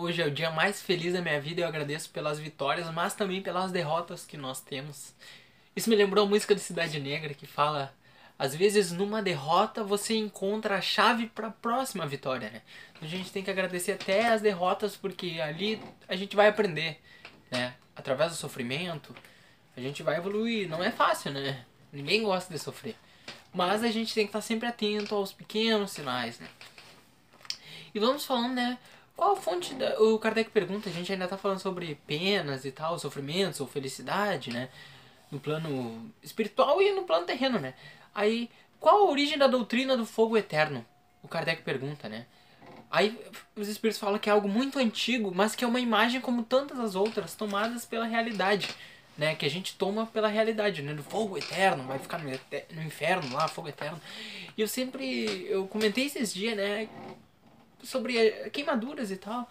Hoje é o dia mais feliz da minha vida e eu agradeço pelas vitórias, mas também pelas derrotas que nós temos. Isso me lembrou a música de Cidade Negra que fala: às vezes numa derrota você encontra a chave para a próxima vitória, né? Então a gente tem que agradecer até as derrotas, porque ali a gente vai aprender, né? Através do sofrimento a gente vai evoluir. Não é fácil, né? Ninguém gosta de sofrer. Mas a gente tem que estar sempre atento aos pequenos sinais, né? E vamos falando, né? Qual a fonte da... O Kardec pergunta, a gente ainda está falando sobre penas e tal, sofrimentos ou felicidade, né? No plano espiritual e no plano terreno, né? Aí, qual a origem da doutrina do fogo eterno? O Kardec pergunta, né? Aí os espíritos falam que é algo muito antigo, mas que é uma imagem como tantas as outras, tomadas pela realidade, né? Que a gente toma pela realidade, né? Do fogo eterno, vai ficar no inferno lá, fogo eterno. E eu comentei esses dias, né? Sobre queimaduras e tal,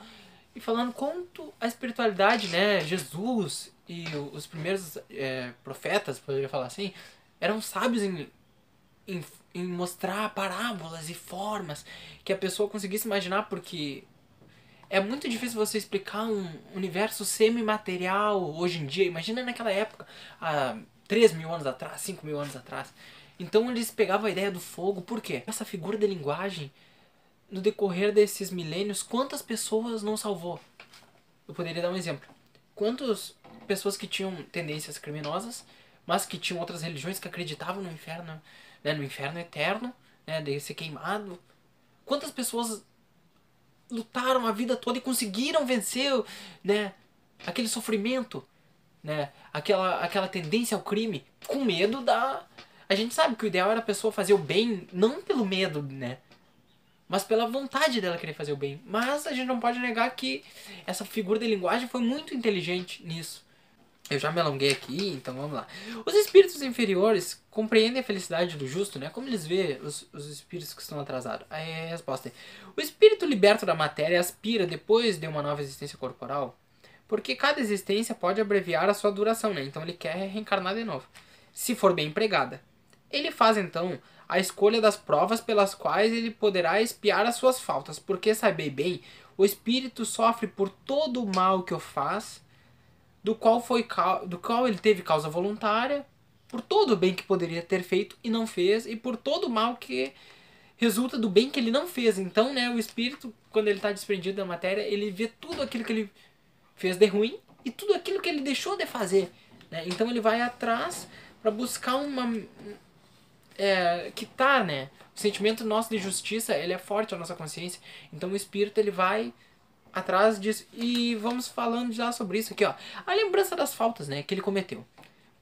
e falando quanto a espiritualidade, né, Jesus e os primeiros profetas, poderia falar assim, eram sábios em mostrar parábolas e formas que a pessoa conseguisse imaginar, porque é muito difícil você explicar um universo semimaterial hoje em dia. Imagina naquela época, há 3 mil anos atrás, 5 mil anos atrás. Então eles pegavam a ideia do fogo, por quê? Essa figura da linguagem, no decorrer desses milênios, quantas pessoas não salvou? Eu poderia dar um exemplo. Quantas pessoas que tinham tendências criminosas, mas que tinham outras religiões que acreditavam no inferno, né, no inferno eterno, né, de ser queimado. Quantas pessoas lutaram a vida toda e conseguiram vencer, né, aquele sofrimento, né, aquela tendência ao crime, com medo da... A gente sabe que o ideal era a pessoa fazer o bem, não pelo medo, né, mas pela vontade dela querer fazer o bem. Mas a gente não pode negar que essa figura de linguagem foi muito inteligente nisso. Eu já me alonguei aqui, então vamos lá. Os espíritos inferiores compreendem a felicidade do justo, né? Como eles veem os espíritos que estão atrasados? Aí a resposta é: o espírito liberto da matéria aspira depois de uma nova existência corporal, porque cada existência pode abreviar a sua duração, né? Então ele quer reencarnar de novo, se for bem empregada. Ele faz então a escolha das provas pelas quais ele poderá expiar as suas faltas, porque, saber bem, o espírito sofre por todo o mal que o faz, do qual ele teve causa voluntária, por todo o bem que poderia ter feito e não fez, e por todo o mal que resulta do bem que ele não fez. Então, né, o espírito, quando ele está desprendido da matéria, ele vê tudo aquilo que ele fez de ruim e tudo aquilo que ele deixou de fazer, né? Então ele vai atrás para buscar quitar, né? O sentimento nosso de justiça, ele é forte na nossa consciência. Então o espírito, ele vai atrás disso. E vamos falando já sobre isso aqui, ó. A lembrança das faltas, né, que ele cometeu,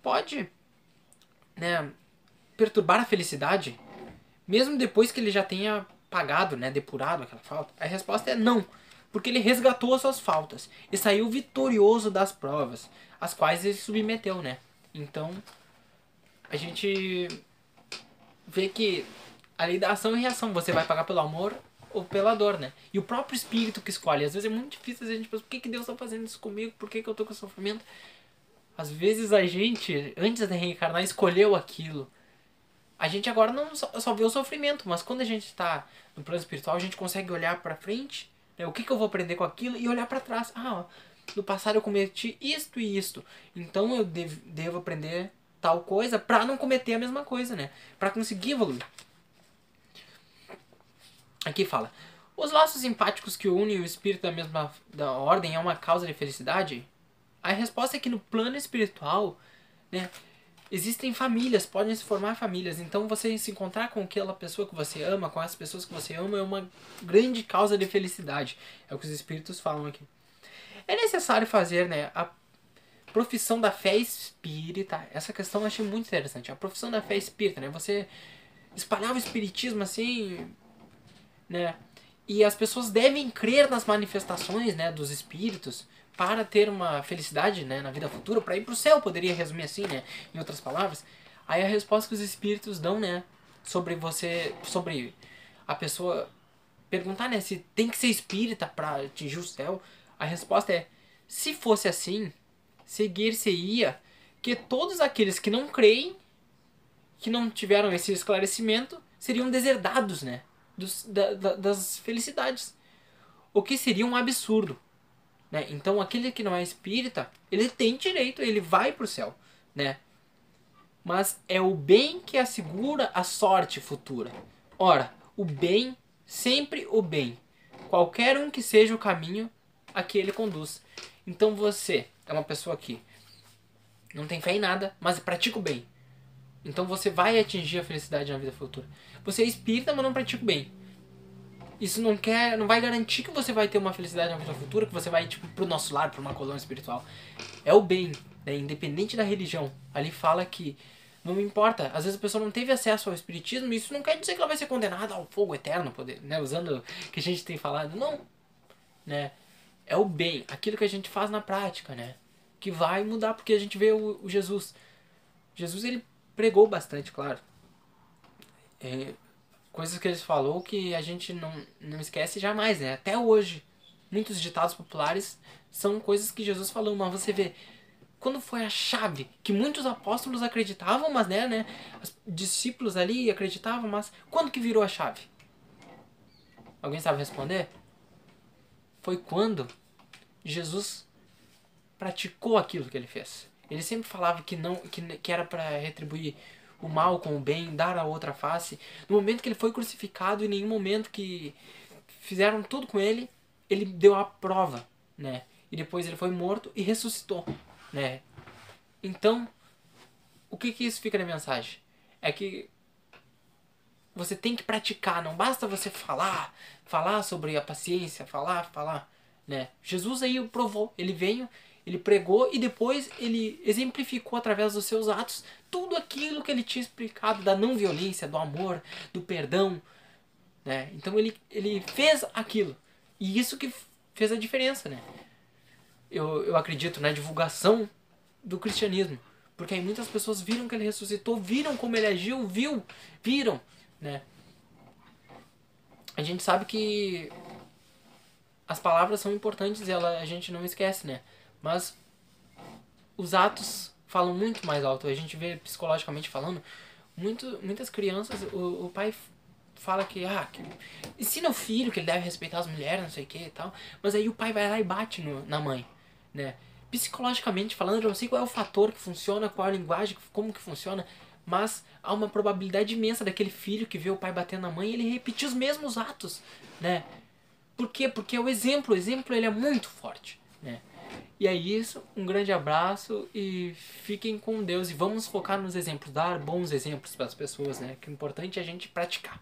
pode, né, perturbar a felicidade, mesmo depois que ele já tenha pagado, né, depurado aquela falta? A resposta é não, porque ele resgatou as suas faltas e saiu vitorioso das provas às quais ele se submeteu, né? Então a gente vê que a lei da ação e reação, você vai pagar pelo amor ou pela dor, né? E o próprio espírito que escolhe. Às vezes é muito difícil a gente pensar, por que Deus está fazendo isso comigo? Por que eu estou com sofrimento? Às vezes a gente, antes de reencarnar, escolheu aquilo. A gente agora não só vê o sofrimento, mas quando a gente está no plano espiritual, a gente consegue olhar para frente, né? O que eu vou aprender com aquilo? E olhar para trás. Ah, ó, no passado eu cometi isto e isto. Então eu devo aprender tal coisa pra não cometer a mesma coisa, né? Pra conseguir evoluir. Aqui fala: os laços simpáticos que unem o espírito da ordem é uma causa de felicidade? A resposta é que no plano espiritual, né, existem famílias, podem se formar famílias. Então você se encontrar com aquela pessoa que você ama, com as pessoas que você ama, é uma grande causa de felicidade. É o que os espíritos falam aqui. É necessário fazer, né, a profissão da fé espírita. Essa questão eu achei muito interessante. A profissão da fé espírita, né? Você espalhar o espiritismo assim, né? E as pessoas devem crer nas manifestações, né, dos espíritos para ter uma felicidade, né, na vida futura, para ir pro céu, poderia resumir assim, né, em outras palavras. Aí a resposta que os espíritos dão, né, sobre a pessoa perguntar, né, se tem que ser espírita para atingir o céu. A resposta é: se fosse assim, seguir-se-ia que todos aqueles que não creem, que não tiveram esse esclarecimento, seriam deserdados, né, das felicidades, o que seria um absurdo. Né? Então aquele que não é espírita, ele tem direito, ele vai para o céu. Né? Mas é o bem que assegura a sorte futura. Ora, o bem, sempre o bem. Qualquer um que seja o caminho a que ele conduz. Então você é uma pessoa que não tem fé em nada, mas pratica o bem. Então você vai atingir a felicidade na vida futura. Você é espírita, mas não pratica o bem. Isso não vai garantir que você vai ter uma felicidade na vida futura, que você vai tipo, pro nosso lar, para uma colônia espiritual. É o bem, né? Independente da religião. Ali fala que não importa. Às vezes a pessoa não teve acesso ao espiritismo, e isso não quer dizer que ela vai ser condenada ao fogo eterno, poder, né? Usando o que a gente tem falado. Não. Né? É o bem, aquilo que a gente faz na prática, né? Que vai mudar, porque a gente vê o Jesus. Jesus, ele pregou bastante, claro. É, coisas que ele falou que a gente não esquece jamais, né? Até hoje, muitos ditados populares são coisas que Jesus falou, mas você vê, quando foi a chave, que muitos apóstolos acreditavam, mas né? Os discípulos ali acreditavam, mas quando que virou a chave? Alguém sabe responder? Foi quando Jesus praticou aquilo que ele fez. Ele sempre falava que era para retribuir o mal com o bem, dar a outra face. No momento que ele foi crucificado, em nenhum momento que fizeram tudo com ele, ele deu a prova, né? E depois ele foi morto e ressuscitou, né? Então, o que isso fica na mensagem? É que você tem que praticar, não basta você falar sobre a paciência, falar, né? Jesus aí provou, ele veio... Ele pregou e depois ele exemplificou através dos seus atos tudo aquilo que ele tinha explicado da não violência, do amor, do perdão. Né? Então ele fez aquilo. E isso que fez a diferença. Né? Eu acredito na divulgação do cristianismo. Porque aí muitas pessoas viram que ele ressuscitou, viram como ele agiu, viram. Né? A gente sabe que as palavras são importantes e a gente não esquece, né? Mas os atos falam muito mais alto. A gente vê psicologicamente falando, muitas crianças, o pai fala que ensina o filho que ele deve respeitar as mulheres, não sei o que e tal. Mas aí o pai vai lá e bate na mãe, né? Psicologicamente falando, eu não sei qual é o fator que funciona, qual é a linguagem, como que funciona. Mas há uma probabilidade imensa daquele filho que vê o pai batendo na mãe e ele repetir os mesmos atos, né? Por quê? Porque o exemplo ele é muito forte, né? E é isso, um grande abraço e fiquem com Deus. E vamos focar nos exemplos, dar bons exemplos para as pessoas, né? Que o importante é a gente praticar.